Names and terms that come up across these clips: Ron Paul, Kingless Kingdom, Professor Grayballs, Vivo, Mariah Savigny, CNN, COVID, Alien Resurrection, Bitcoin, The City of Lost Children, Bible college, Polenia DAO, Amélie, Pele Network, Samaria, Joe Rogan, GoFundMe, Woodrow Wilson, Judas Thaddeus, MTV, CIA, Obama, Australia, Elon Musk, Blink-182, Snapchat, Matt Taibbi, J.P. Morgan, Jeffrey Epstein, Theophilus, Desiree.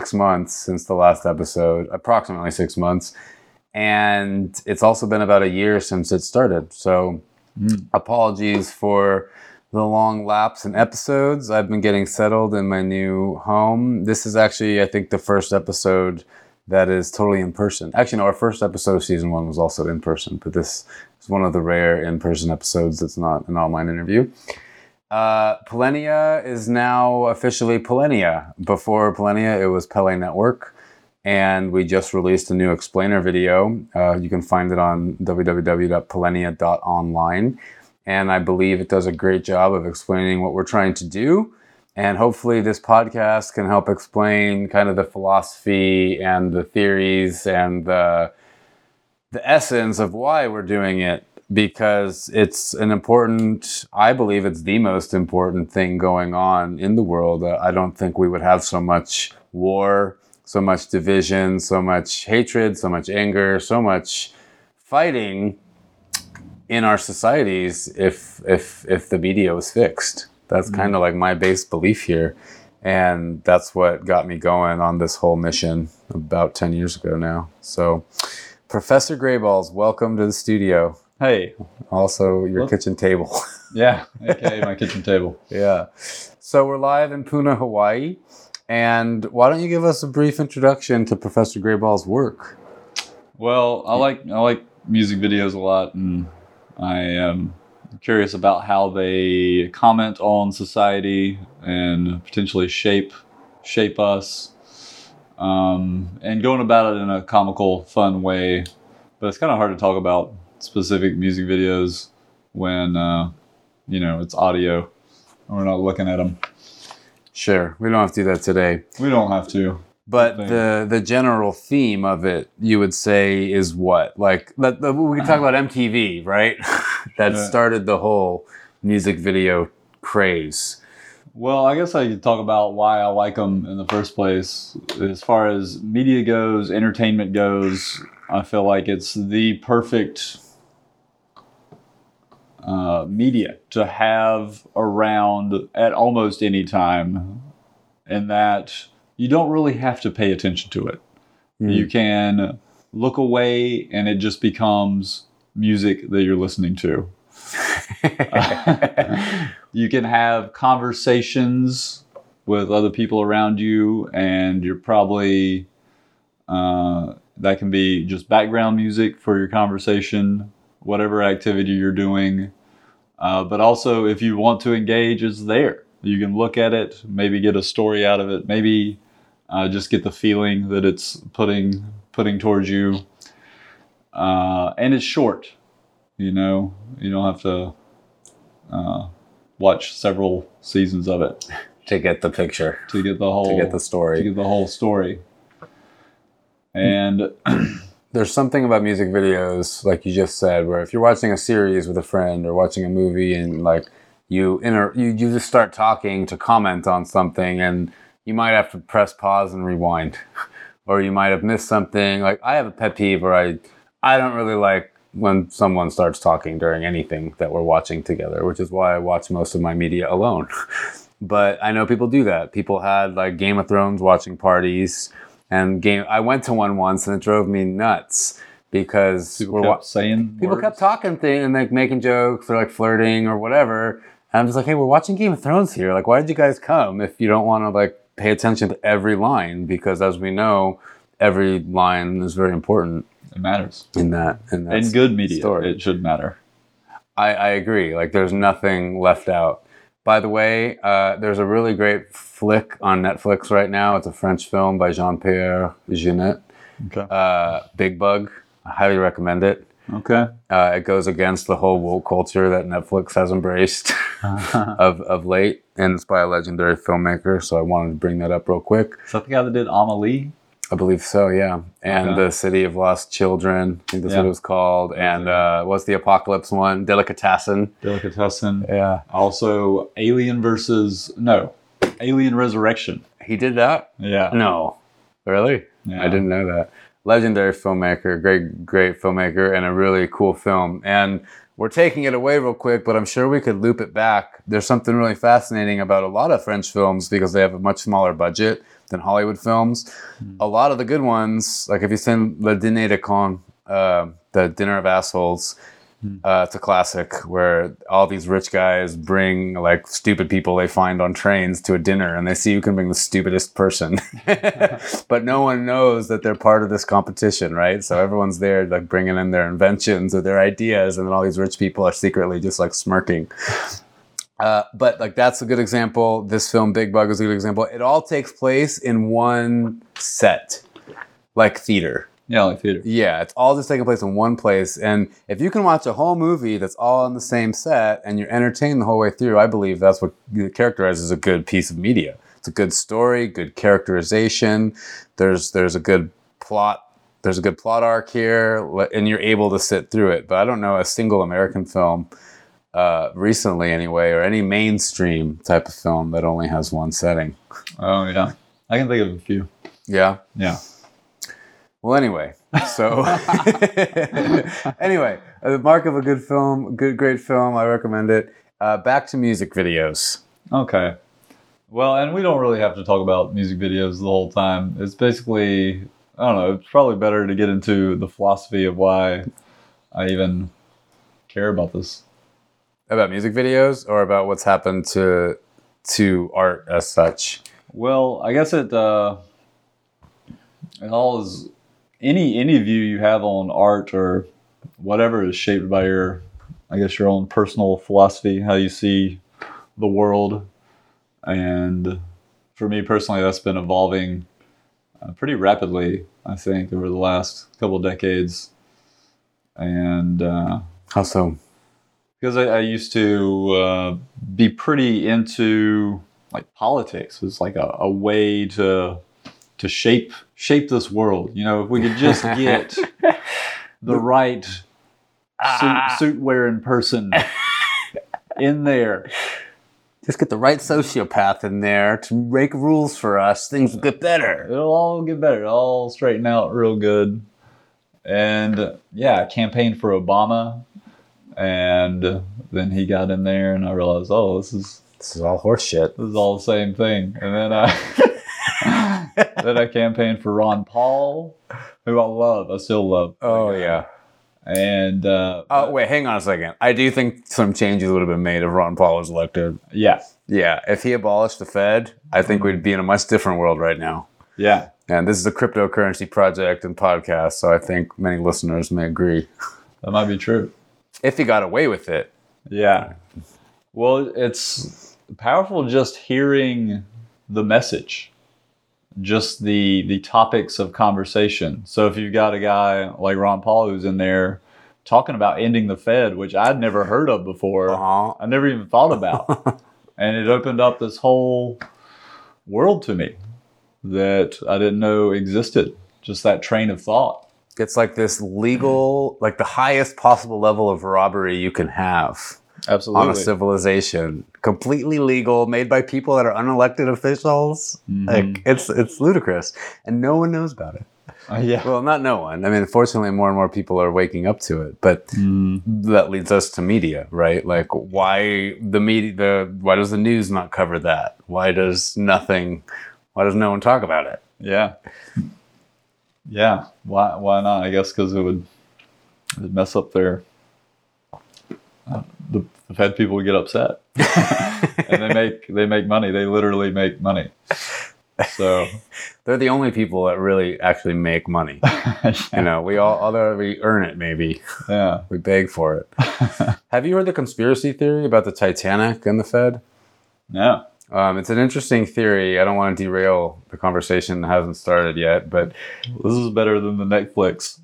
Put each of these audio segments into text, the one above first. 6 months since the last episode, approximately 6 months. And it's also been about a year since it started. So apologies for the long lapse in episodes. I've been getting settled in my new home. This is actually, I think, the first episode that is totally in person. Actually, no, our first episode of season one was also in person, but this is one of the rare in-person episodes that's not an online interview. Polenia is now officially Polenia. Before Polenia, it was Pele Network. And we just released a new explainer video. You can find it on www.polenia.online. And I believe it does a great job of explaining what we're trying to do. And hopefully this podcast can help explain kind of the philosophy and the theories and the essence of why we're doing it. Because it's an important, I believe it's the most important thing going on in the world. I don't think we would have so much war, so much division, so much hatred, so much anger, so much fighting in our societies if the media was fixed. That's kind of like my base belief here. And that's what got me going on this whole mission about 10 years ago now. So Professor Grayballs, welcome to the studio. Hey. Also your kitchen table. Yeah, okay, my kitchen table. Yeah. So we're live in Puna, Hawaii. And why don't you give us a brief introduction to Professor Grayball's work? Well, I like music videos a lot, and I am curious about how they comment on society and potentially shape us, and going about it in a comical, fun way. But it's kind of hard to talk about specific music videos when it's audio and we're not looking at them. Sure. We don't have to do that today. We don't have to. But the general theme of it, you would say, is what? Like, we can talk about MTV, right? That started the whole music video craze. Well, I guess I could talk about why I like them in the first place. As far as media goes, entertainment goes, I feel like it's the perfect media to have around at almost any time, and that you don't really have to pay attention to it. You can look away and it just becomes music that you're listening to. You can have conversations with other people around you, and you're probably that can be just background music for your conversation, whatever activity you're doing. But also, if you want to engage, it's there. You can look at it, maybe get a story out of it, maybe just get the feeling that it's putting towards you. And it's short. You don't have to watch several seasons of it to get the picture, to get the whole story. And there's something about music videos, like you just said, where if you're watching a series with a friend or watching a movie, and like you just start talking to comment on something, and you might have to press pause and rewind, or you might have missed something. Like, I have a pet peeve where I don't really like when someone starts talking during anything that we're watching together, which is why I watch most of my media alone. But I know people do that. People had like Game of Thrones watching parties. I went to one once, and it drove me nuts because people kept talking things and like making jokes or like flirting or whatever. And I'm just like, hey, we're watching Game of Thrones here. Like, why did you guys come if you don't want to like pay attention to every line? Because as we know, every line is very important. It matters in that and good media story. It should matter. I agree. Like, there's nothing left out. By the way, there's a really great flick on Netflix right now. It's a French film by Jean-Pierre Jeunet. Okay. Big Bug. I highly recommend it. Okay. It goes against the whole woke culture that Netflix has embraced of late. And it's by a legendary filmmaker, so I wanted to bring that up real quick. Is that the guy that did Amélie? I believe so, yeah. And The City of Lost Children, I think that's what it was called. And what's the apocalypse one? Delicatessen. Yeah. Also, Alien Resurrection. He did that? Yeah. No. Really? Yeah. I didn't know that. Legendary filmmaker, great filmmaker, and a really cool film. And we're taking it away real quick, but I'm sure we could loop it back. There's something really fascinating about a lot of French films because they have a much smaller budget. than Hollywood films. Mm. A lot of the good ones, like if you send Le Diner de Con, the Dinner of Assholes, it's a classic where all these rich guys bring like stupid people they find on trains to a dinner, and they see who can bring the stupidest person. But no one knows that they're part of this competition, right? So everyone's there like bringing in their inventions or their ideas, and then all these rich people are secretly just like smirking. But like that's a good example. This film Big Bug is a good example. It all takes place in one set, like theater. Yeah, like theater. Yeah, it's all just taking place in one place. And if you can watch a whole movie that's all on the same set and you're entertained the whole way through, I believe that's what characterizes a good piece of media. It's a good story, good characterization. There's a good plot. There's a good plot arc here, and you're able to sit through it. But I don't know a single American film recently anyway, or any mainstream type of film that only has one setting. Oh, yeah. I can think of a few. Yeah? Yeah. Well, anyway, so anyway, the mark of a good film, great film. I recommend it. Back to music videos. Okay. Well, and we don't really have to talk about music videos the whole time. It's basically, I don't know, it's probably better to get into the philosophy of why I even care about this. About music videos or about what's happened to art as such? Well, I guess it all is... Any view you have on art or whatever is shaped by your, I guess, your own personal philosophy, how you see the world. And for me personally, that's been evolving pretty rapidly, I think, over the last couple of decades. And how so? Because I used to be pretty into like politics. It's like a way to shape this world. You know, if we could just get the right suit wearing person in there. Just get the right sociopath in there to make rules for us. Things will get better. It'll all get better. It'll all straighten out real good. And yeah, I campaigned for Obama. And then he got in there and I realized, oh, this is all horse shit. This is all the same thing. And then I campaigned for Ron Paul, who I love. I still love. Oh, yeah. And... wait, hang on a second. I do think some changes would have been made if Ron Paul was elected. Yeah. Yeah. If he abolished the Fed, I think we'd be in a much different world right now. Yeah. And this is a cryptocurrency project and podcast, so I think many listeners may agree. That might be true. If he got away with it. Yeah. Well, it's powerful just hearing the message. Just the topics of conversation. So if you've got a guy like Ron Paul who's in there talking about ending the Fed, which I'd never heard of before, I never even thought about. And it opened up this whole world to me that I didn't know existed. Just that train of thought. It's like this legal, like the highest possible level of robbery you can have. Absolutely. On a civilization, completely legal, made by people that are unelected officials. Mm-hmm. Like it's ludicrous, and no one knows about it. Yeah. Well, not no one. I mean, fortunately, more and more people are waking up to it. But that leads us to media, right? Like, why the media? Why does the news not cover that? Why does nothing? Why does no one talk about it? Yeah. Yeah. Why not? I guess because it would mess up their. The Fed people get upset, and they make money. They literally make money. So they're the only people that really actually make money. Yeah. You know, we all although we earn it maybe. Yeah, we beg for it. Have you heard the conspiracy theory about the Titanic and the Fed? No. It's an interesting theory. I don't want to derail the conversation that hasn't started yet, but this is better than the Netflix.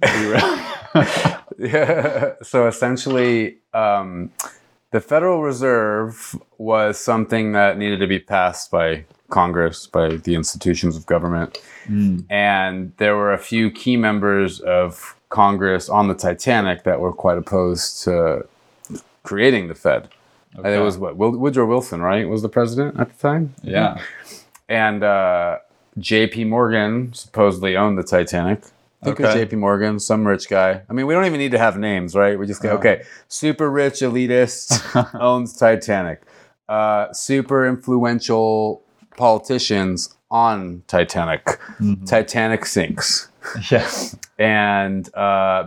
Yeah. So essentially, the Federal Reserve was something that needed to be passed by Congress, by the institutions of government. Mm. And there were a few key members of Congress on the Titanic that were quite opposed to creating the Fed. Okay. And it was Woodrow Wilson, right, was the president at the time? Yeah. And J.P. Morgan supposedly owned the Titanic. I think it was J.P. Morgan, some rich guy. I mean, we don't even need to have names, right? We just go, okay, super rich elitist owns Titanic. Super influential politicians on Titanic. Mm-hmm. Titanic sinks. Yes. And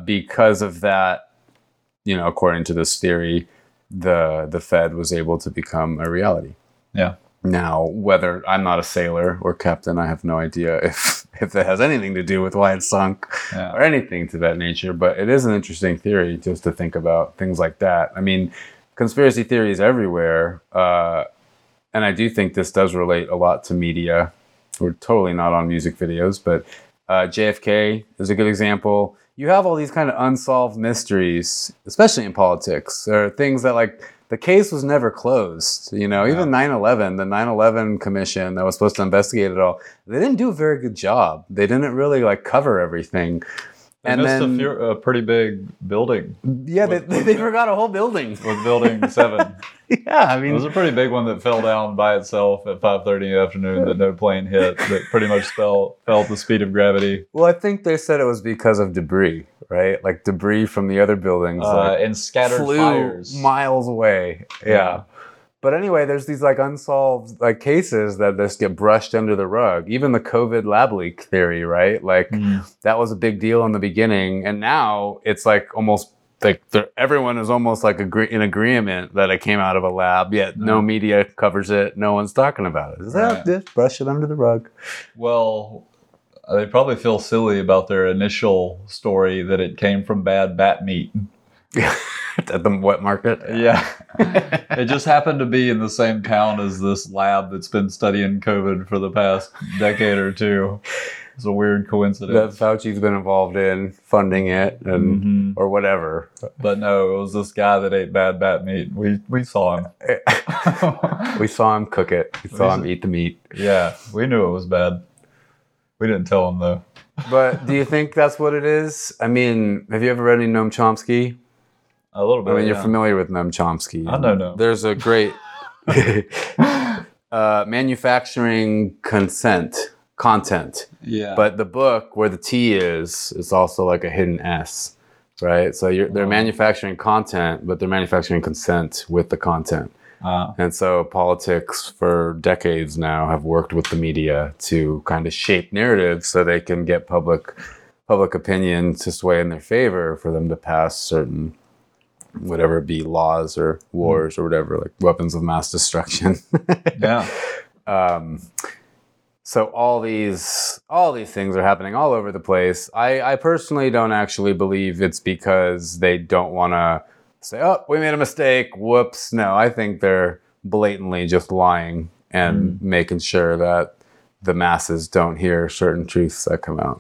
because of that, you know, according to this theory, the Fed was able to become a reality. Yeah. Now, whether I'm not a sailor or captain, I have no idea if that has anything to do with why it sunk or anything to that nature. But it is an interesting theory just to think about things like that. I mean, conspiracy theories everywhere. And I do think this does relate a lot to media. We're totally not on music videos, but JFK is a good example. You have all these kind of unsolved mysteries, especially in politics, or things that, like, the case was never closed. You know, even 9/11, the 9/11 commission that was supposed to investigate it all, they didn't do a very good job. They didn't really, like, cover everything. And then a pretty big building. Yeah, they forgot a whole building. With Building 7. Yeah, I mean, it was a pretty big one that fell down by itself at 5:30 in the afternoon that no plane hit, that pretty much fell at the speed of gravity. Well, I think they said it was because of debris, right? Like debris from the other buildings, and scattered flew fires miles away. Yeah. But anyway, there's these, like, unsolved, like, cases that just get brushed under the rug. Even the COVID lab leak theory, right? Like, that was a big deal in the beginning. And now it's, like, almost like everyone is almost, like, in agreement that it came out of a lab, yet no media covers it. No one's talking about it. Is that just brush it under the rug? Well, they probably feel silly about their initial story that it came from bad bat meat. At the wet market? Yeah. It just happened to be in the same town as this lab that's been studying COVID for the past decade or two. It's a weird coincidence. That Fauci's been involved in funding it and or whatever. But no, it was this guy that ate bad bat meat. We saw him. We saw him cook it. We saw him eat the meat. Yeah, we knew it was bad. We didn't tell him, though. But do you think that's what it is? I mean, have you ever read any Noam Chomsky? A little bit. I mean, you're familiar with Noam Chomsky. I don't know. There's a great manufacturing content. Yeah. But the book where the T is also like a hidden S, right? So they're manufacturing content, but they're manufacturing consent with the content. And so politics for decades now have worked with the media to kind of shape narratives so they can get public opinion to sway in their favor for them to pass certain, whatever it be, laws or wars or whatever, like weapons of mass destruction. Yeah. So all these things are happening all over the place. I personally don't actually believe it's because they don't want to say, oh, we made a mistake, whoops. No, I think they're blatantly just lying and making sure that the masses don't hear certain truths that come out.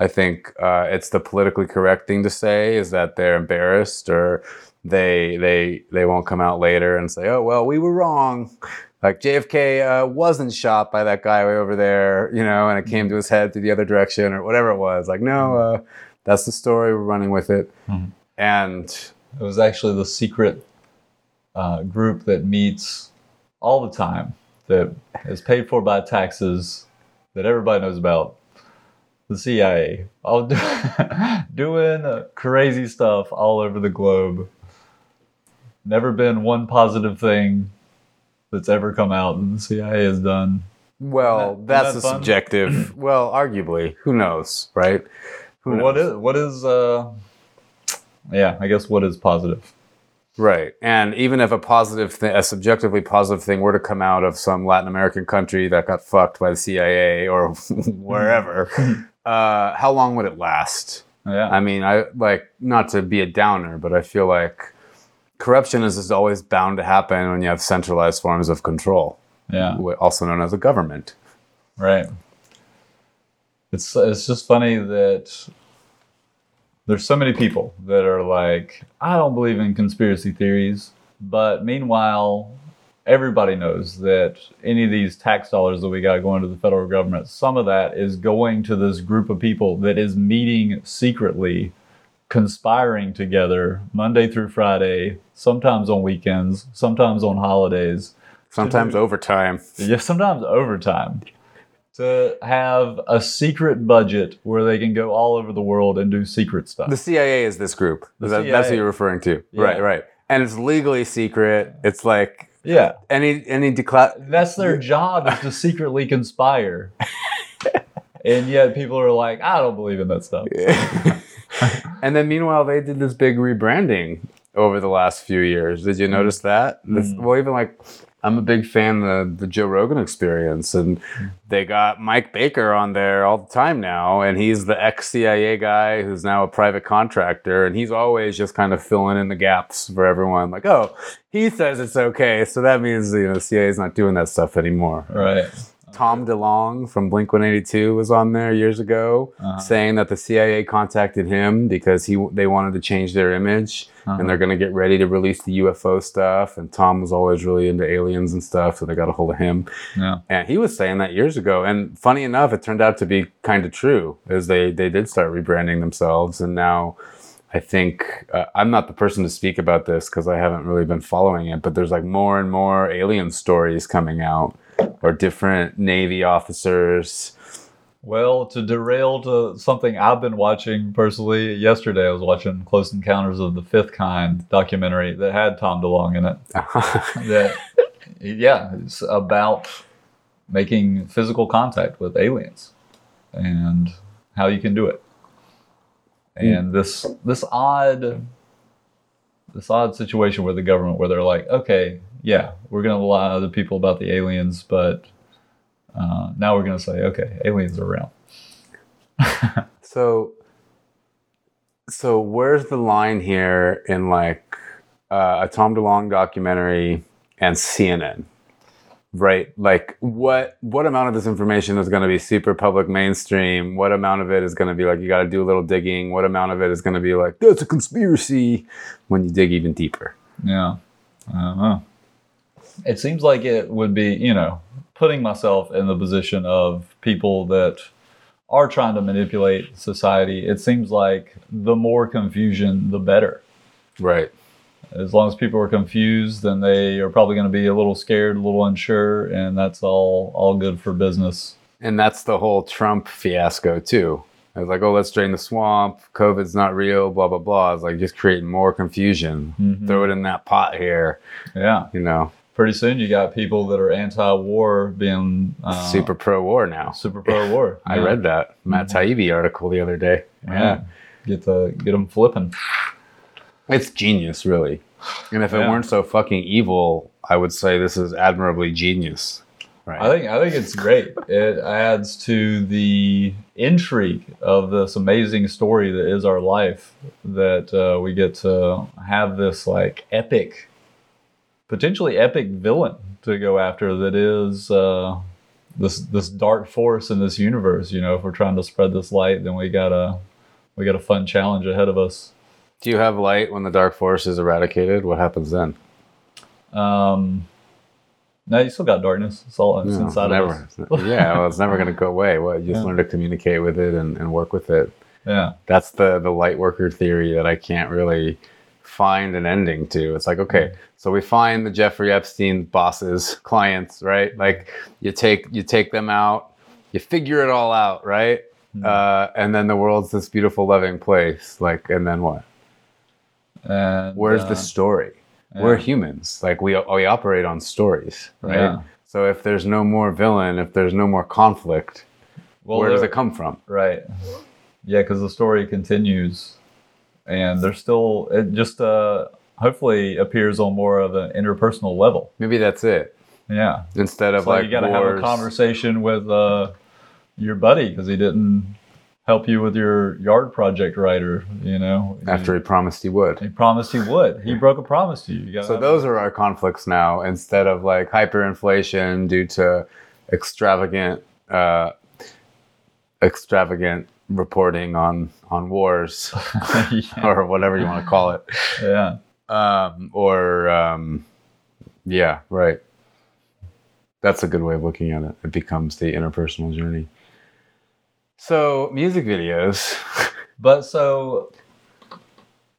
I think it's the politically correct thing to say is that they're embarrassed or they won't come out later and say, oh, well, we were wrong. Like JFK wasn't shot by that guy way over there, you know, and it came to his head through the other direction or whatever it was. Like, no, that's the story. We're running with it. Mm-hmm. And it was actually the secret group that meets all the time that is paid for by taxes that everybody knows about. The CIA, all doing crazy stuff all over the globe. Never been one positive thing that's ever come out, and the CIA has done. Well, that's a subjective. Well, arguably, who knows, right? Who knows? What is? Yeah, I guess what is positive, right? And even if a subjectively positive thing were to come out of some Latin American country that got fucked by the CIA or wherever. How long would it last? Yeah. I mean, I like not to be a downer, but I feel like corruption is always bound to happen when you have centralized forms of control. Yeah. Also known as a government. Right. It's just funny that there's so many people that are like, I don't believe in conspiracy theories, but meanwhile, everybody knows that any of these tax dollars that we got going to the federal government, some of that is going to this group of people that is meeting secretly, conspiring together Monday through Friday, sometimes on weekends, sometimes on holidays. Sometimes overtime. Yeah, sometimes overtime. To have a secret budget where they can go all over the world and do secret stuff. The CIA is this group. That's what you're referring to. Yeah. Right. And it's legally secret. It's like Yeah. And he declared... That's their job, is to secretly conspire. And yet people are like, I don't believe in that stuff. Yeah. And then meanwhile, they did this big rebranding over the last few years. Did you notice that? Mm-hmm. Well, even like... I'm a big fan of the Joe Rogan Experience, and they got Mike Baker on there all the time now, and he's the ex-CIA guy who's now a private contractor, and he's always just kind of filling in the gaps for everyone. Like, oh, he says it's okay, so that means, you know, the CIA is not doing that stuff anymore. Right. Tom DeLonge from Blink-182 was on there years ago, saying that the CIA contacted him because they wanted to change their image, and they're going to get ready to release the UFO stuff. And Tom was always really into aliens and stuff, so they got a hold of him. Yeah. And he was saying that years ago. And funny enough, it turned out to be kind of true, as they did start rebranding themselves. And now I think, I'm not the person to speak about this because I haven't really been following it, but there's like more and more alien stories coming out. Or different Navy officers. Well, to derail to something I've been watching personally, yesterday I was watching Close Encounters of the Fifth Kind documentary that had Tom DeLonge in it. It's about making physical contact with aliens and how you can do it. And this odd situation where the government, where they're like, okay, yeah, we're going to lie to other people about the aliens, but now we're going to say, okay, aliens are real. So where's the line here in like a Tom DeLonge documentary and CNN, right? Like what amount of this information is going to be super public mainstream? What amount of it is going to be like, you got to do a little digging? What amount of it is going to be like, that's a conspiracy when you dig even deeper? Yeah. I don't know. It seems like it would be, you know, putting myself in the position of people that are trying to manipulate society. It seems like the more confusion, the better. Right. As long as people are confused, then they are probably going to be a little scared, a little unsure, and that's all good for business. And that's the whole Trump fiasco, too. I was like, oh, let's drain the swamp. COVID's not real, blah, blah, blah. It's like just creating more confusion. Mm-hmm. Throw it in that pot here. Yeah. You know. Pretty soon you got people that are anti-war being... super pro-war now. Super pro-war. Yeah. I read that Matt Taibbi article the other day. Yeah. Get them flipping. It's genius, really. And if it weren't so fucking evil, I would say this is admirably genius. Right. I think it's great. It adds to the intrigue of this amazing story that is our life, that we get to have this like epic, potentially epic villain to go after that is this dark force in this universe. You know, if we're trying to spread this light, then we got a fun challenge ahead of us. Do you have light when the dark force is eradicated? What happens then? No, you still got darkness. It's all inside of us. Yeah, well, it's never going to go away. Well, you just learn to communicate with it and work with it. Yeah. That's the light worker theory that I can't really find an ending to. It's like, okay, so we find the Jeffrey Epstein bosses, clients, right? Like you take them out, you figure it all out, right? Mm-hmm. And then the world's this beautiful, loving place. Like, and then what? Where's the story? Yeah. We're humans. Like we operate on stories, right? Yeah. So if there's no more villain, if there's no more conflict, where does it come from? Right. Yeah, because the story continues, and there's still it just hopefully appears on more of an interpersonal level. Maybe that's it. Yeah. Instead of so like you got to have a conversation with your buddy because he didn't help you with your yard project, writer, you know. After he promised he would. He broke a promise to you. So those are our conflicts now, instead of like hyperinflation due to extravagant reporting on wars or whatever you want to call it. Yeah. Yeah, right. That's a good way of looking at it. It becomes the interpersonal journey. So, music videos. But so,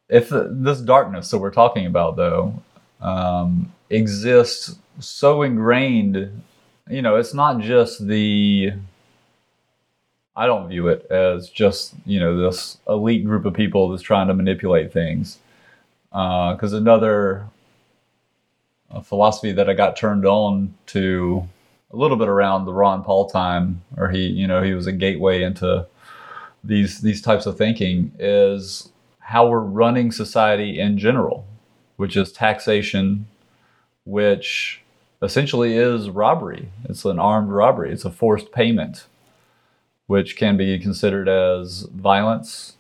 if this darkness that we're talking about, though, exists so ingrained, you know, it's not just I don't view it as just, you know, this elite group of people that's trying to manipulate things. Because another a philosophy that I got turned on to a little bit around the Ron Paul time, or he was a gateway into these types of thinking, is how we're running society in general, which is taxation, which essentially is robbery. It's an armed robbery. It's a forced payment, which can be considered as violence.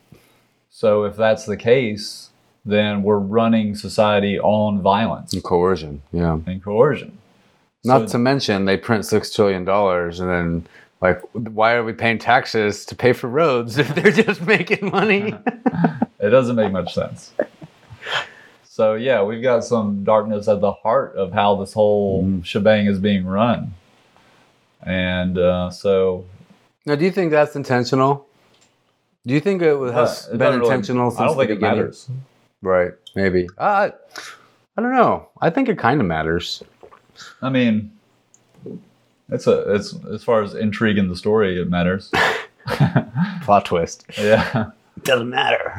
So if that's the case, then we're running society on violence. And coercion, yeah. And coercion. Not to mention they print $6 trillion and then, like, why are we paying taxes to pay for roads if they're just making money? It doesn't make much sense. So, yeah, we've got some darkness at the heart of how this whole shebang is being run. And so... Now, do you think that's intentional? Do you think it has been intentional since the beginning? I don't think it matters. Right, maybe. I don't know. I think it kind of matters. I mean, it's as far as intrigue in the story, it matters. Plot twist. Yeah. It doesn't matter.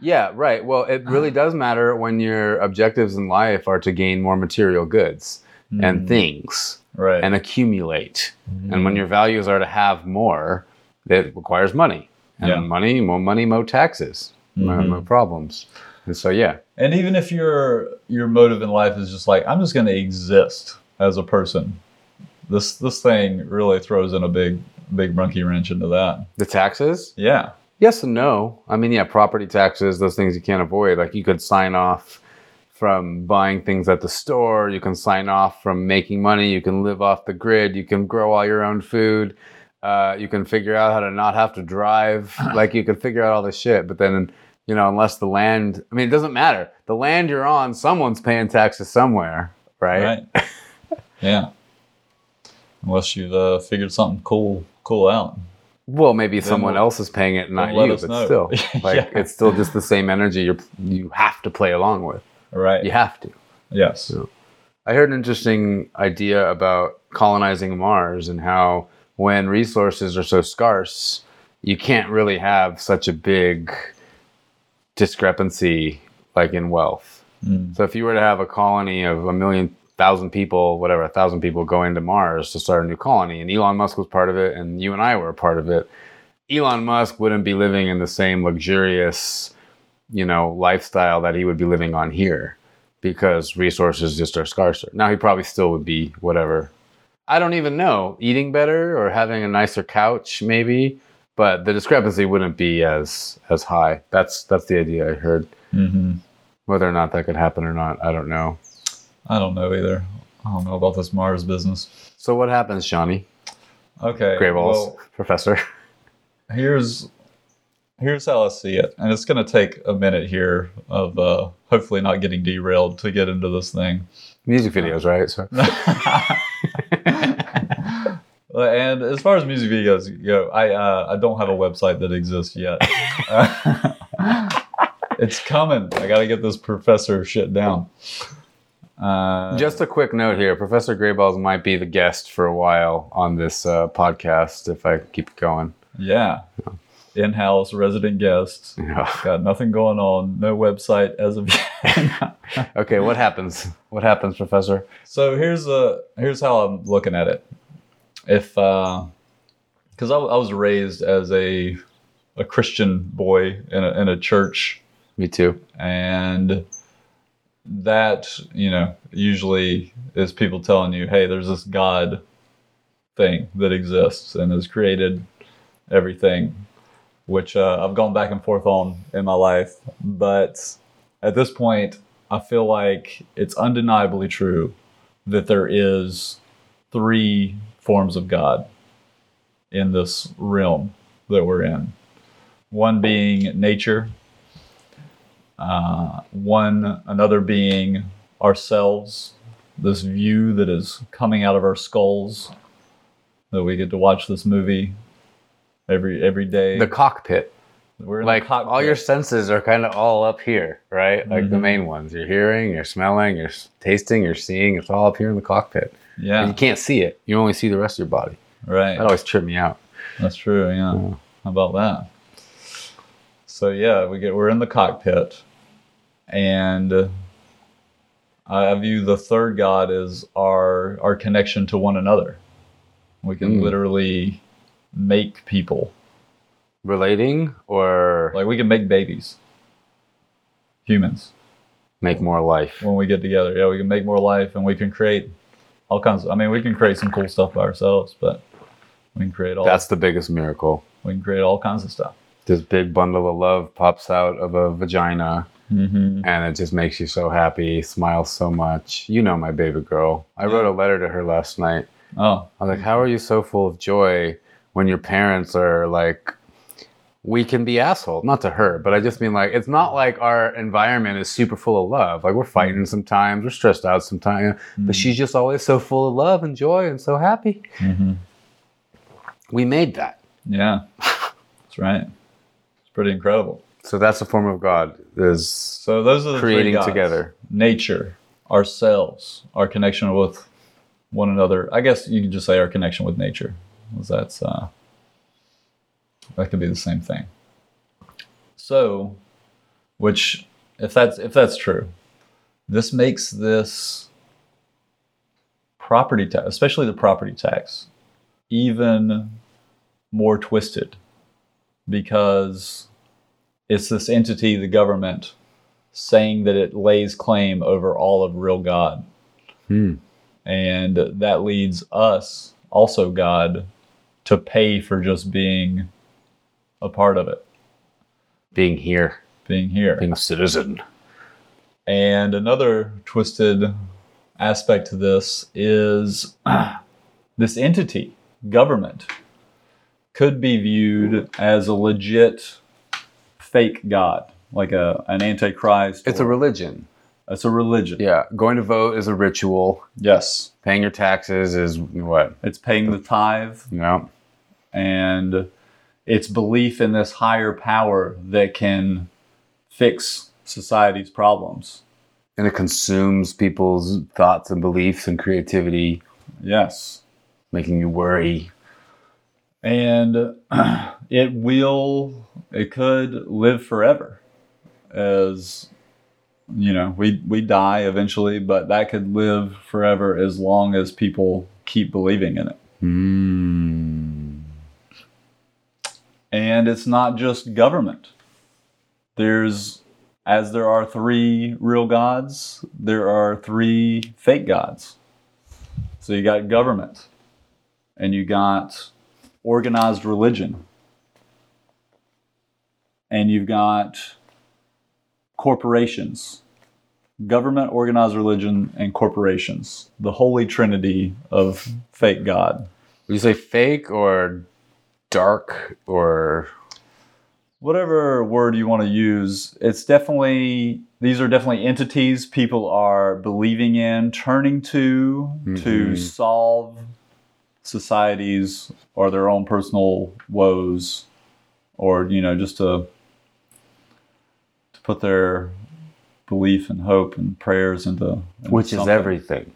Yeah, right. Well, it really does matter when your objectives in life are to gain more material goods and things. Right. And accumulate. Mm-hmm. And when your values are to have more, it requires money. And money, more taxes, more problems. And so, yeah. And even if your motive in life is just like, I'm just going to exist as a person, this thing really throws in a big monkey wrench into that. The taxes? Yeah. Yes and no. I mean, yeah, property taxes, those things you can't avoid. Like, you could sign off from buying things at the store, you can sign off from making money, you can live off the grid, you can grow all your own food, you can figure out how to not have to drive, like you can figure out all this shit, but then, unless the land, I mean, it doesn't matter. The land you're on, someone's paying taxes somewhere, right? Yeah. Unless you've figured something cool out. Well, maybe then someone else is paying it, not you, but know. Still. Like, yeah. It's still just the same energy you have to play along with. Right. You have to. Yes. So, I heard an interesting idea about colonizing Mars and how when resources are so scarce, you can't really have such a big discrepancy like in wealth. So if you were to have a colony of 1,000 people, 1,000 people going to Mars to start a new colony, and Elon Musk was part of it, and you and I were a part of it, Elon Musk wouldn't be living in the same luxurious lifestyle that he would be living on here because resources just are scarcer. Now, he probably still would be whatever. I don't even know, eating better or having a nicer couch maybe, but the discrepancy wouldn't be as high. That's the idea I heard. Mm-hmm. Whether or not that could happen or not, I don't know. I don't know either. I don't know about this Mars business. So what happens, Johnny? Okay. Gray balls, well, professor. Here's how I see it, and it's going to take a minute here of hopefully not getting derailed to get into this thing. Music videos, right? So. And as far as music videos go, I don't have a website that exists yet. It's coming. I got to get this professor shit down. Just a quick note here. Professor Grayballs might be the guest for a while on this podcast if I keep going. Yeah. In-house resident guest. Yeah. Got nothing going on. No website as of yet. Okay, what happens? What happens, Professor? So here's how I'm looking at it. If because I was raised as a Christian boy in a church. Me too. And that usually is people telling you, hey, there's this God thing that exists and has created everything. Which I've gone back and forth on in my life. But at this point, I feel like it's undeniably true that there is 3 forms of God in this realm that we're in. One being nature, another being ourselves, this view that is coming out of our skulls, that we get to watch this movie every day. The cockpit. We're in the cockpit. All your senses are kind of all up here, right? Like the main ones. You're hearing, you're smelling, you're tasting, you're seeing. It's all up here in the cockpit. Yeah. And you can't see it. You only see the rest of your body. Right. That always tripped me out. That's true, yeah. How about that? So, yeah, we're in the cockpit. And I view the third God as our connection to one another. We can literally make people. Relating or? Like we can make babies. Humans. Make more life. When we get together. Yeah, we can make more life and we can create all kinds of, I mean, we can create some cool stuff by ourselves, but we can create all. That's the biggest miracle. We can create all kinds of stuff. This big bundle of love pops out of a vagina. Mm-hmm. And it just makes you so happy, smiles so much. You know my baby girl. I wrote a letter to her last night. Oh. I was like, how are you so full of joy when your parents are like, we can be assholes? Not to her, but I just mean like, it's not like our environment is super full of love. Like we're fighting sometimes, we're stressed out sometimes, but she's just always so full of love and joy and so happy. Mm-hmm. We made that. Yeah, that's right. It's pretty incredible. So that's a form of God, is so those are the creating three gods together. Nature, ourselves, our connection with one another. I guess you could just say our connection with nature. That's that could be the same thing. So, which if that's true, this makes this property tax, especially the property tax, even more twisted, because it's this entity, the government, saying that it lays claim over all of real God. Hmm. And that leads us, also God, to pay for just being a part of it. Being here. Being here. Being a citizen. And another twisted aspect to this is this entity, government, could be viewed as a legit fake God, like an antichrist. It's a religion. It's a religion. Yeah. Going to vote is a ritual. Yes. Paying your taxes is what? It's paying the tithe. Yeah. And it's belief in this higher power that can fix society's problems. And it consumes people's thoughts and beliefs and creativity. Yes. Making you worry. And it could live forever, as you know, we die eventually, but that could live forever as long as people keep believing in it. And it's not just government. As there are three real gods, there are three fake gods. So you got government and you got organized religion, and you've got corporations. Government, organized religion, and corporations. The holy trinity of fake God. Would you say fake or dark or whatever word you want to use? It's definitely, these are definitely entities people are believing in, turning to, to solve societies or their own personal woes, or you know, just to put their belief and hope and prayers into which something.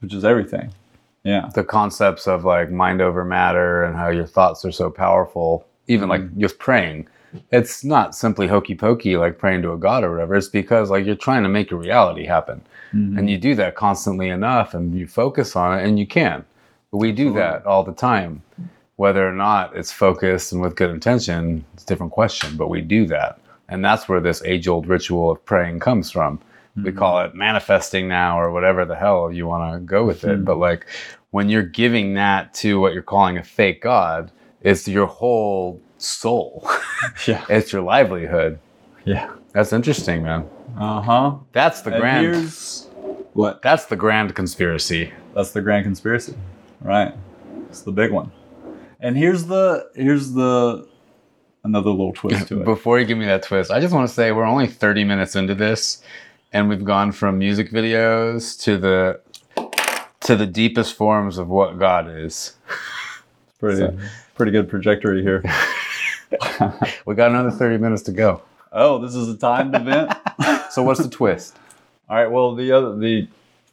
Which is everything. Yeah, the concepts of like mind over matter and how your thoughts are so powerful. Even like just praying, it's not simply hokey pokey like praying to a god or whatever. It's because like you're trying to make a reality happen, and you do that constantly enough, and you focus on it, and you can. We do that all the time, whether or not it's focused and with good intention. It's a different question, but we do that, and that's where this age-old ritual of praying comes from. We call it manifesting now, or whatever the hell you want to go with it. But like when you're giving that to what you're calling a fake god, it's your whole soul. Yeah, it's your livelihood. Yeah, that's interesting, man. That's the grand. What? That's the grand conspiracy. That's the grand conspiracy. Right, it's the big one. And here's the another little twist to it. Before you give me that twist, I just want to say we're only 30 minutes into this, and we've gone from music videos to the deepest forms of what God is. Pretty good trajectory here. We got another 30 minutes to go. Oh, this is a timed event? So what's the twist? All right, well,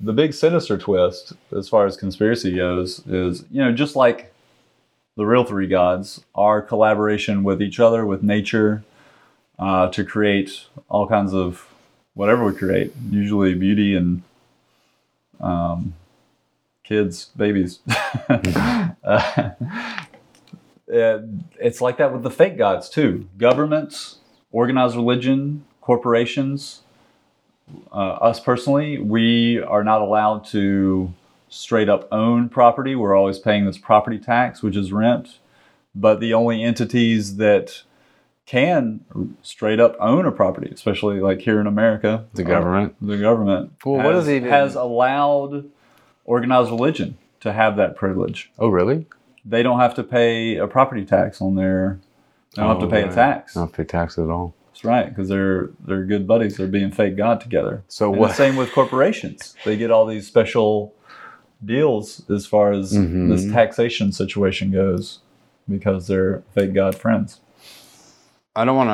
the big sinister twist, as far as conspiracy goes, is, you know, just like the real three gods, our collaboration with each other, with nature, to create all kinds of whatever we create, usually beauty and kids, babies. It's like that with the fake gods too. Governments, organized religion, corporations, us personally, we are not allowed to straight up own property. We're always paying this property tax, which is rent. But the only entities that can straight up own a property, especially like here in America, the government. The government has allowed organized religion to have that privilege. Oh, really? They don't have to pay a property tax on their. They don't have to pay a tax. Not pay tax at all. That's right, because they're good buddies. They're being fake God together. So and what? The same with corporations. They get all these special deals as far as this taxation situation goes, because they're fake God friends. I don't want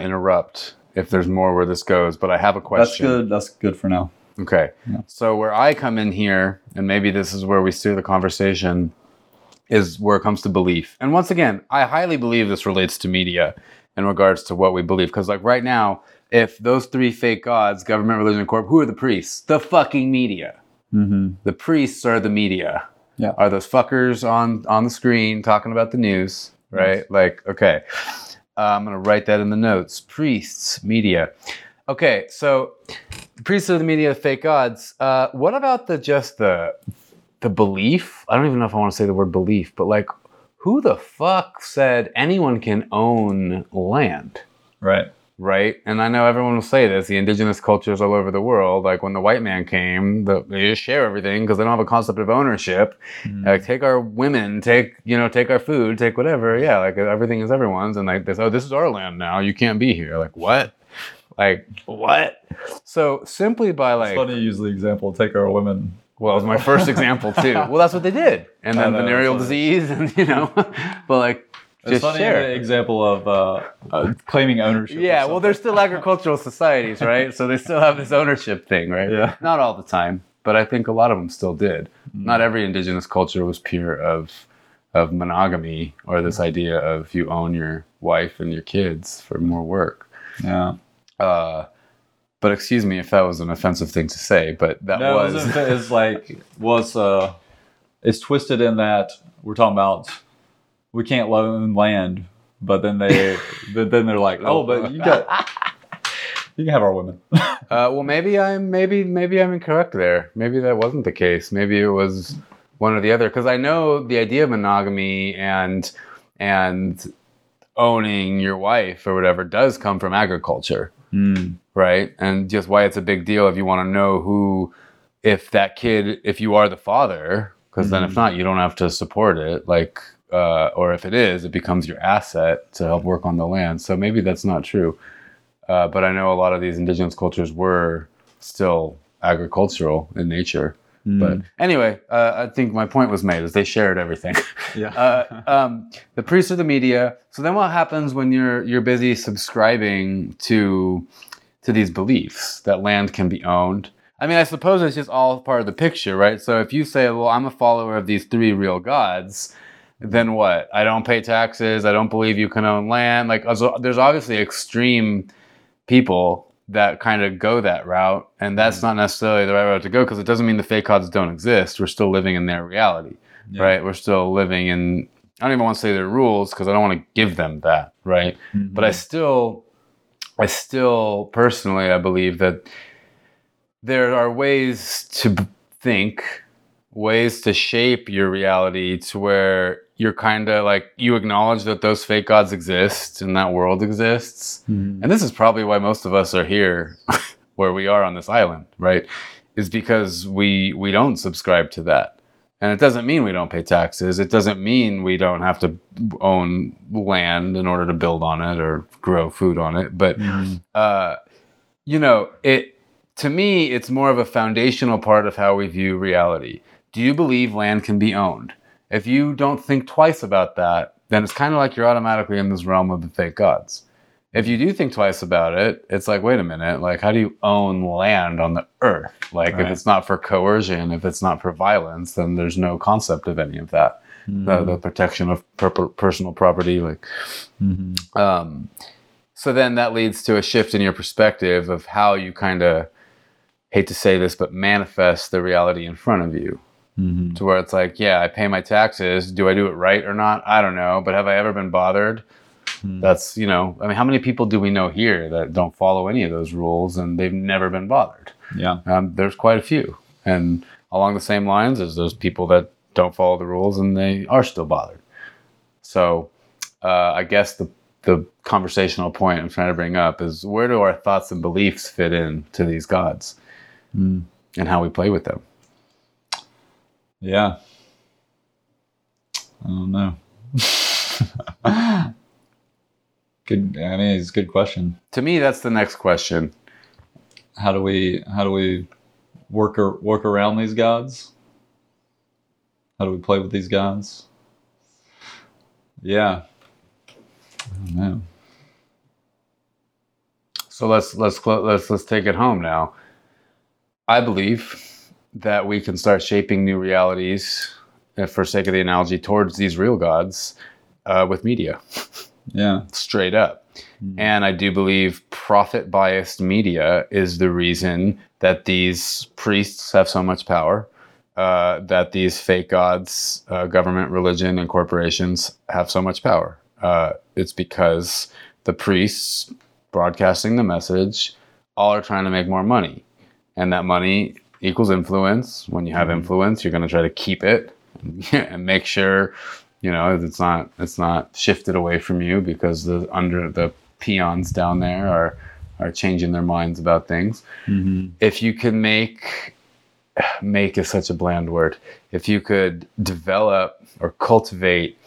to interrupt if there's more where this goes, but I have a question. That's good for now. Okay. Yeah. So where I come in here, and maybe this is where we steer the conversation, is where it comes to belief. And once again, I highly believe this relates to media in regards to what we believe. Because like right now, if those three fake gods, government, religion, and corp, who are the priests? The fucking media. Mm-hmm. The priests are the media. Yeah. Are those fuckers on the screen talking about the news, right? Yes. Like, okay. I'm going to write that in the notes. Priests, media. Okay, so the priests of the media, fake gods. What about the belief? I don't even know if I want to say the word belief, but like, who the fuck said anyone can own land? Right. Right? And I know everyone will say this, the indigenous cultures all over the world, like when the white man came, they just share everything because they don't have a concept of ownership. Mm. Like, take our women, take our food, take whatever. Yeah, like everything is everyone's. And like, they say, oh, this is our land now. You can't be here. Like, what? Like, what? So simply by like... It's funny to use the example, take our women... Well, it was my first example too. Well, that's what they did. And then venereal disease and, but like, just share. It's funny the example of claiming ownership. Yeah, well, they're still agricultural societies, right? So they still have this ownership thing, right? Yeah. Not all the time, but I think a lot of them still did. Mm. Not every indigenous culture was pure of monogamy or this idea of you own your wife and your kids for more work. Yeah. But excuse me if that was an offensive thing to say, but it's twisted in that we're talking about we can't own land, but then they're like, oh, but you can have our women. Well, maybe I'm incorrect there. Maybe that wasn't the case. Maybe it was one or the other. Because I know the idea of monogamy and owning your wife or whatever does come from agriculture. Mm. Right? And just why it's a big deal if you want to know if you are the father, because then if not, you don't have to support it. Like, or if it is, it becomes your asset to help work on the land. So maybe that's not true. But I know a lot of these indigenous cultures were still agricultural in nature. Mm. But anyway, I think my point was made is they shared everything. Yeah. The priests of the media. So then what happens when you're busy subscribing to these beliefs that land can be owned? I mean, I suppose it's just all part of the picture, right? So if you say, well, I'm a follower of these three real gods, then what? I don't pay taxes. I don't believe you can own land. Like, there's obviously extreme people that kind of go that route, and that's not necessarily the right route to go, because it doesn't mean the fake gods don't exist. We're still living in their reality, right? We're still living in, I don't even want to say their rules, because I don't want to give them that, right? Mm-hmm. But I still personally, I believe that there are ways to think, ways to shape your reality to where you're kind of like, you acknowledge that those fake gods exist and that world exists. Mm-hmm. And this is probably why most of us are here where we are on this island, right? Is because we don't subscribe to that. And it doesn't mean we don't pay taxes. It doesn't mean we don't have to own land in order to build on it or grow food on it. But, to me, it's more of a foundational part of how we view reality. Do you believe land can be owned? If you don't think twice about that, then it's kind of like you're automatically in this realm of the fake gods. If you do think twice about it, it's like, wait a minute, like, how do you own land on the earth? Like, right. If it's not for coercion, if it's not for violence, then there's no concept of any of that. Mm-hmm. The protection of personal property. Like, so then that leads to a shift in your perspective of how you kind of hate to say this, but manifest the reality in front of you. Mm-hmm. To where it's like, yeah, I pay my taxes. Do I do it right or not? I don't know. But have I ever been bothered? Mm-hmm. That's, you know, I mean, how many people do we know here that don't follow any of those rules and they've never been bothered? Yeah. There's quite a few. And along the same lines as those people that don't follow the rules and they are still bothered. So I guess the conversational point I'm trying to bring up is, where do our thoughts and beliefs fit in to these gods and how we play with them? Yeah. I don't know. It's a good question. To me, that's the next question. How do we work around these gods? How do we play with these gods? Yeah. I don't know. So let's take it home now. I believe that we can start shaping new realities, for sake of the analogy, towards these real gods with media. Yeah. Straight up. Mm-hmm. And I do believe profit biased media is the reason that these priests have so much power, that these fake gods, government, religion, and corporations have so much power. It's because the priests broadcasting the message all are trying to make more money. And that money equals influence. When you have influence, you're going to try to keep it and make sure, you know, it's not shifted away from you, because the peons down there are changing their minds about things. Mm-hmm. If you can make is such a bland word. If you could develop or cultivate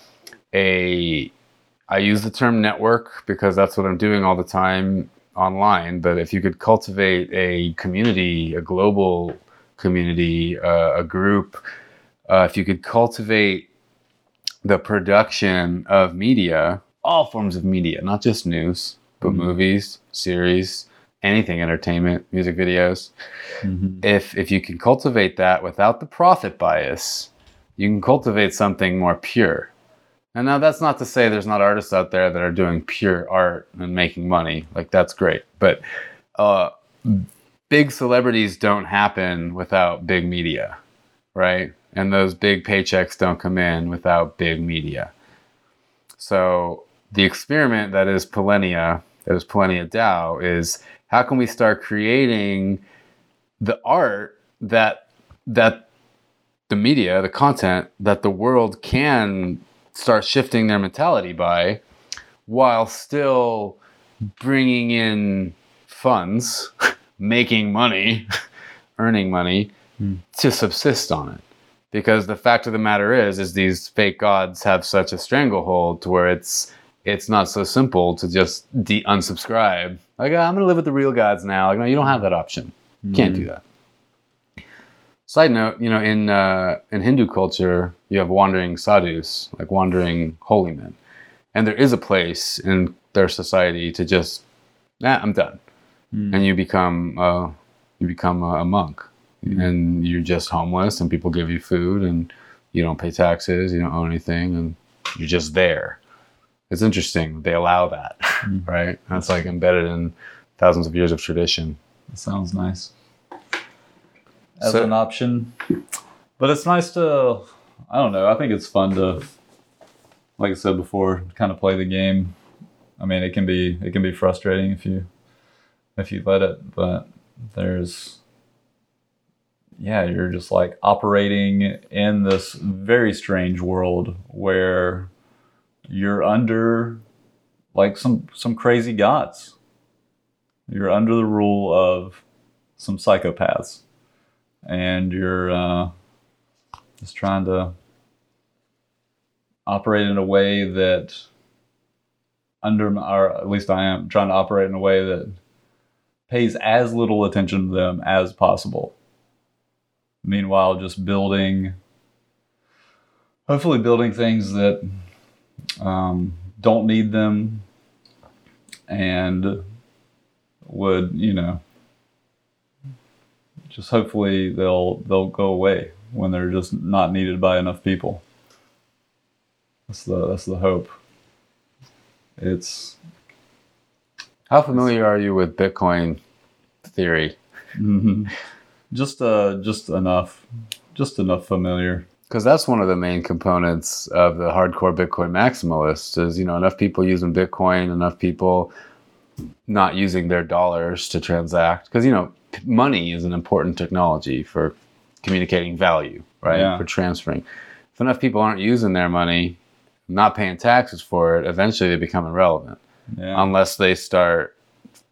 I use the term network because that's what I'm doing all the time online, but if you could cultivate a community, a global community, a group, if you could cultivate the production of media, all forms of media, not just news, but movies, series, anything, entertainment, music videos. Mm-hmm. If you can cultivate that without the profit bias, you can cultivate something more pure. And now that's not to say there's not artists out there that are doing pure art and making money. Like, that's great. But big celebrities don't happen without big media, right? And those big paychecks don't come in without big media. So the experiment that is Polenia DAO, is how can we start creating the art that the media, the content, that the world can start shifting their mentality by, while still bringing in funds, making money, earning money to subsist on it. Because the fact of the matter is these fake gods have such a stranglehold to where it's not so simple to just unsubscribe. Like, oh, I'm going to live with the real gods now. Like, no, you don't have that option. You can't do that. Side note, you know, in Hindu culture, you have wandering sadhus, like wandering holy men. And there is a place in their society to just, I'm done. Mm. And you become a monk. Mm. And you're just homeless, and people give you food, and you don't pay taxes, you don't own anything, and you're just there. It's interesting. They allow that, right? That's like embedded in thousands of years of tradition. That sounds nice. As an option. But it's nice to, I don't know, I think it's fun to, like I said before, kind of play the game. I mean, it can be frustrating if you let it, but you're just like operating in this very strange world where you're under like some crazy gods. You're under the rule of some psychopaths. And you're just trying to operate in a way that pays as little attention to them as possible. Meanwhile, just hopefully building things that don't need them and would, you know, just hopefully they'll go away when they're just not needed by enough people. That's the hope. How familiar are you with Bitcoin theory? Mm-hmm. Just enough familiar. Because that's one of the main components of the hardcore Bitcoin maximalists is, you know, enough people using Bitcoin, enough people not using their dollars to transact. Because, you know, money is an important technology for communicating value, right? Yeah. For transferring. If enough people aren't using their money, not paying taxes for it, eventually they become irrelevant. Yeah. Unless they start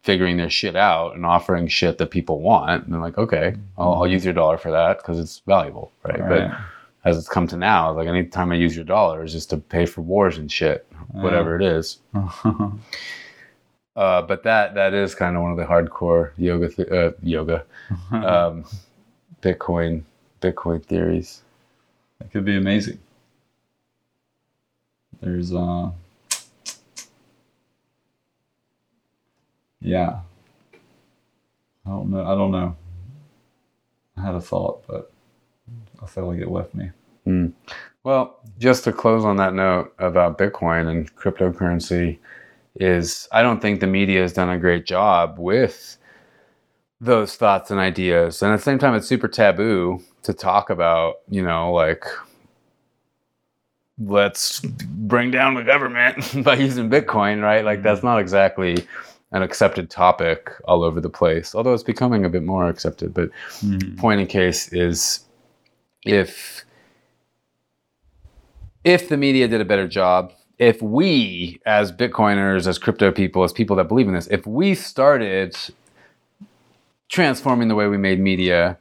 figuring their shit out and offering shit that people want. And they're like, okay, I'll use your dollar for that because it's valuable, right? But as it's come to now, like any time I use your dollar is just to pay for wars and shit, whatever it is. But that is kind of one of the hardcore Bitcoin theories. That could be amazing. There's yeah. I don't know. I had a thought, but I felt like it left me. Mm. Well, just to close on that note about Bitcoin and cryptocurrency is I don't think the media has done a great job with those thoughts and ideas. And at the same time, it's super taboo to talk about, you know, like, let's bring down the government by using Bitcoin, right? Like, that's not exactly an accepted topic all over the place, although it's becoming a bit more accepted. But point in case is if the media did a better job, if we as Bitcoiners, as crypto people, as people that believe in this, if we started transforming the way we made media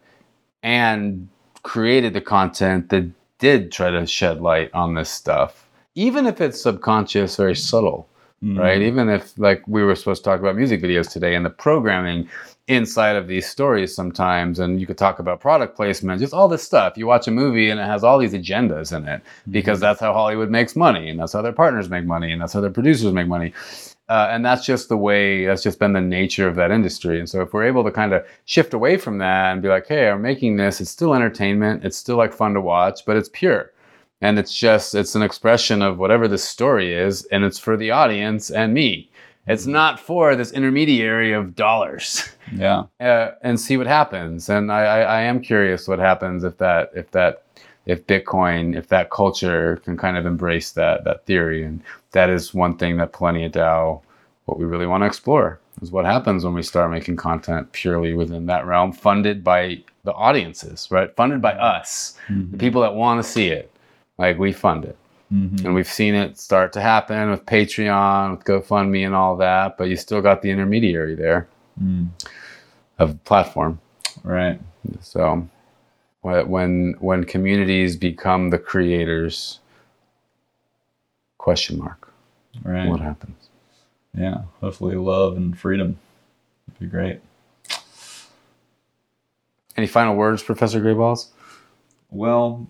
and created the content that did try to shed light on this stuff, even if it's subconscious, very subtle, right? Even if, like, we were supposed to talk about music videos today and the programming inside of these stories sometimes, and you could talk about product placement, just all this stuff. You watch a movie and it has all these agendas in it because that's how Hollywood makes money, and that's how their partners make money, and that's how their producers make money. And that's just the way, that's just been the nature of that industry. And so if we're able to kind of shift away from that and be like, hey, I'm making this, it's still entertainment, it's still like fun to watch, but it's pure. And it's just, it's an expression of whatever the story is, and it's for the audience and me. It's not for this intermediary of dollars. Yeah. And see what happens. And I am curious what happens if Bitcoin, if that culture can kind of embrace that theory. And that is one thing that Polenia DAO, what we really want to explore, is what happens when we start making content purely within that realm, funded by the audiences, right? Funded by us, the people that want to see it. Like, we fund it. And we've seen it start to happen with Patreon, with GoFundMe and all that, but you still got the intermediary there of platform. Right. So when communities become the creators, right, what happens? Yeah, hopefully love and freedom would be great. Any final words, Professor Grayballs? Well,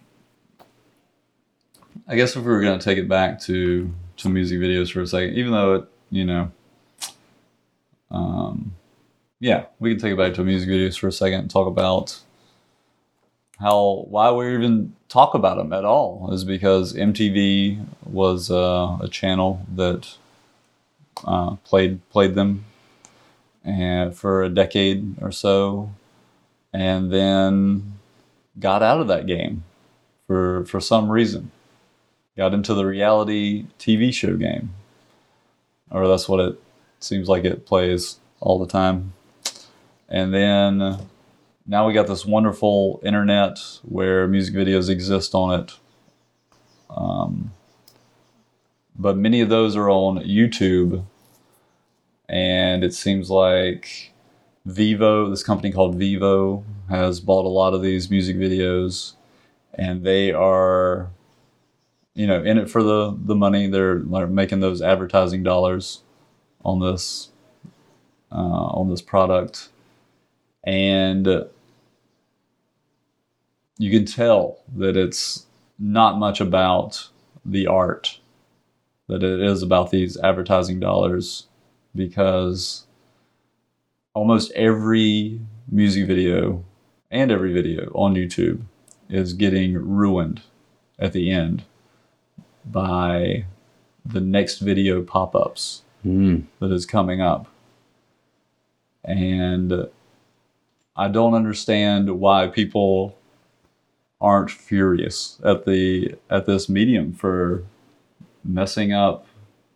I guess if we were going to take it back to music videos for a second, even though it, you know, we can take it back to music videos for a second and talk about why we even talk about them at all is because MTV was a channel that played them and for a decade or so, and then got out of that game for some reason. Got into the reality TV show game. Or that's what it seems like it plays all the time. And then now we got this wonderful internet where music videos exist on it. But many of those are on YouTube. And it seems like Vivo, this company called Vivo, has bought a lot of these music videos. And they are, you know, in it for the money. They're making those advertising dollars on this product, and you can tell that it's not much about the art, that it is about these advertising dollars, because almost every music video and every video on YouTube is getting ruined at the end by the next video pop-ups that is coming up. And I don't understand why people aren't furious at this medium for messing up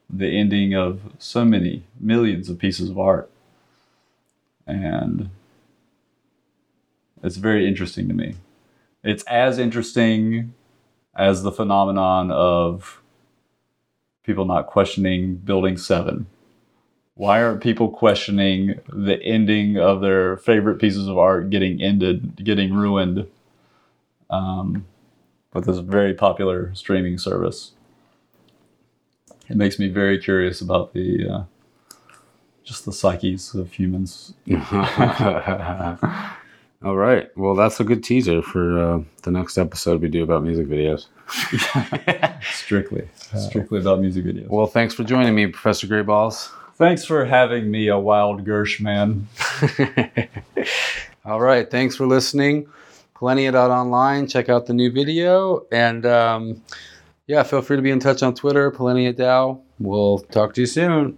the ending of so many millions of pieces of art. And it's very interesting to me. It's as interesting as the phenomenon of people not questioning Building 7. Why aren't people questioning the ending of their favorite pieces of art getting ruined with this very popular streaming service? It makes me very curious about the just the psyches of humans. All right. Well, that's a good teaser for the next episode we do about music videos. Strictly about music videos. Well, thanks for joining me, Professor Grayballs. Thanks for having me, a wild Gersh man. All right. Thanks for listening. Polenia.online. Check out the new video. And feel free to be in touch on Twitter, Polenia DAO. We'll talk to you soon.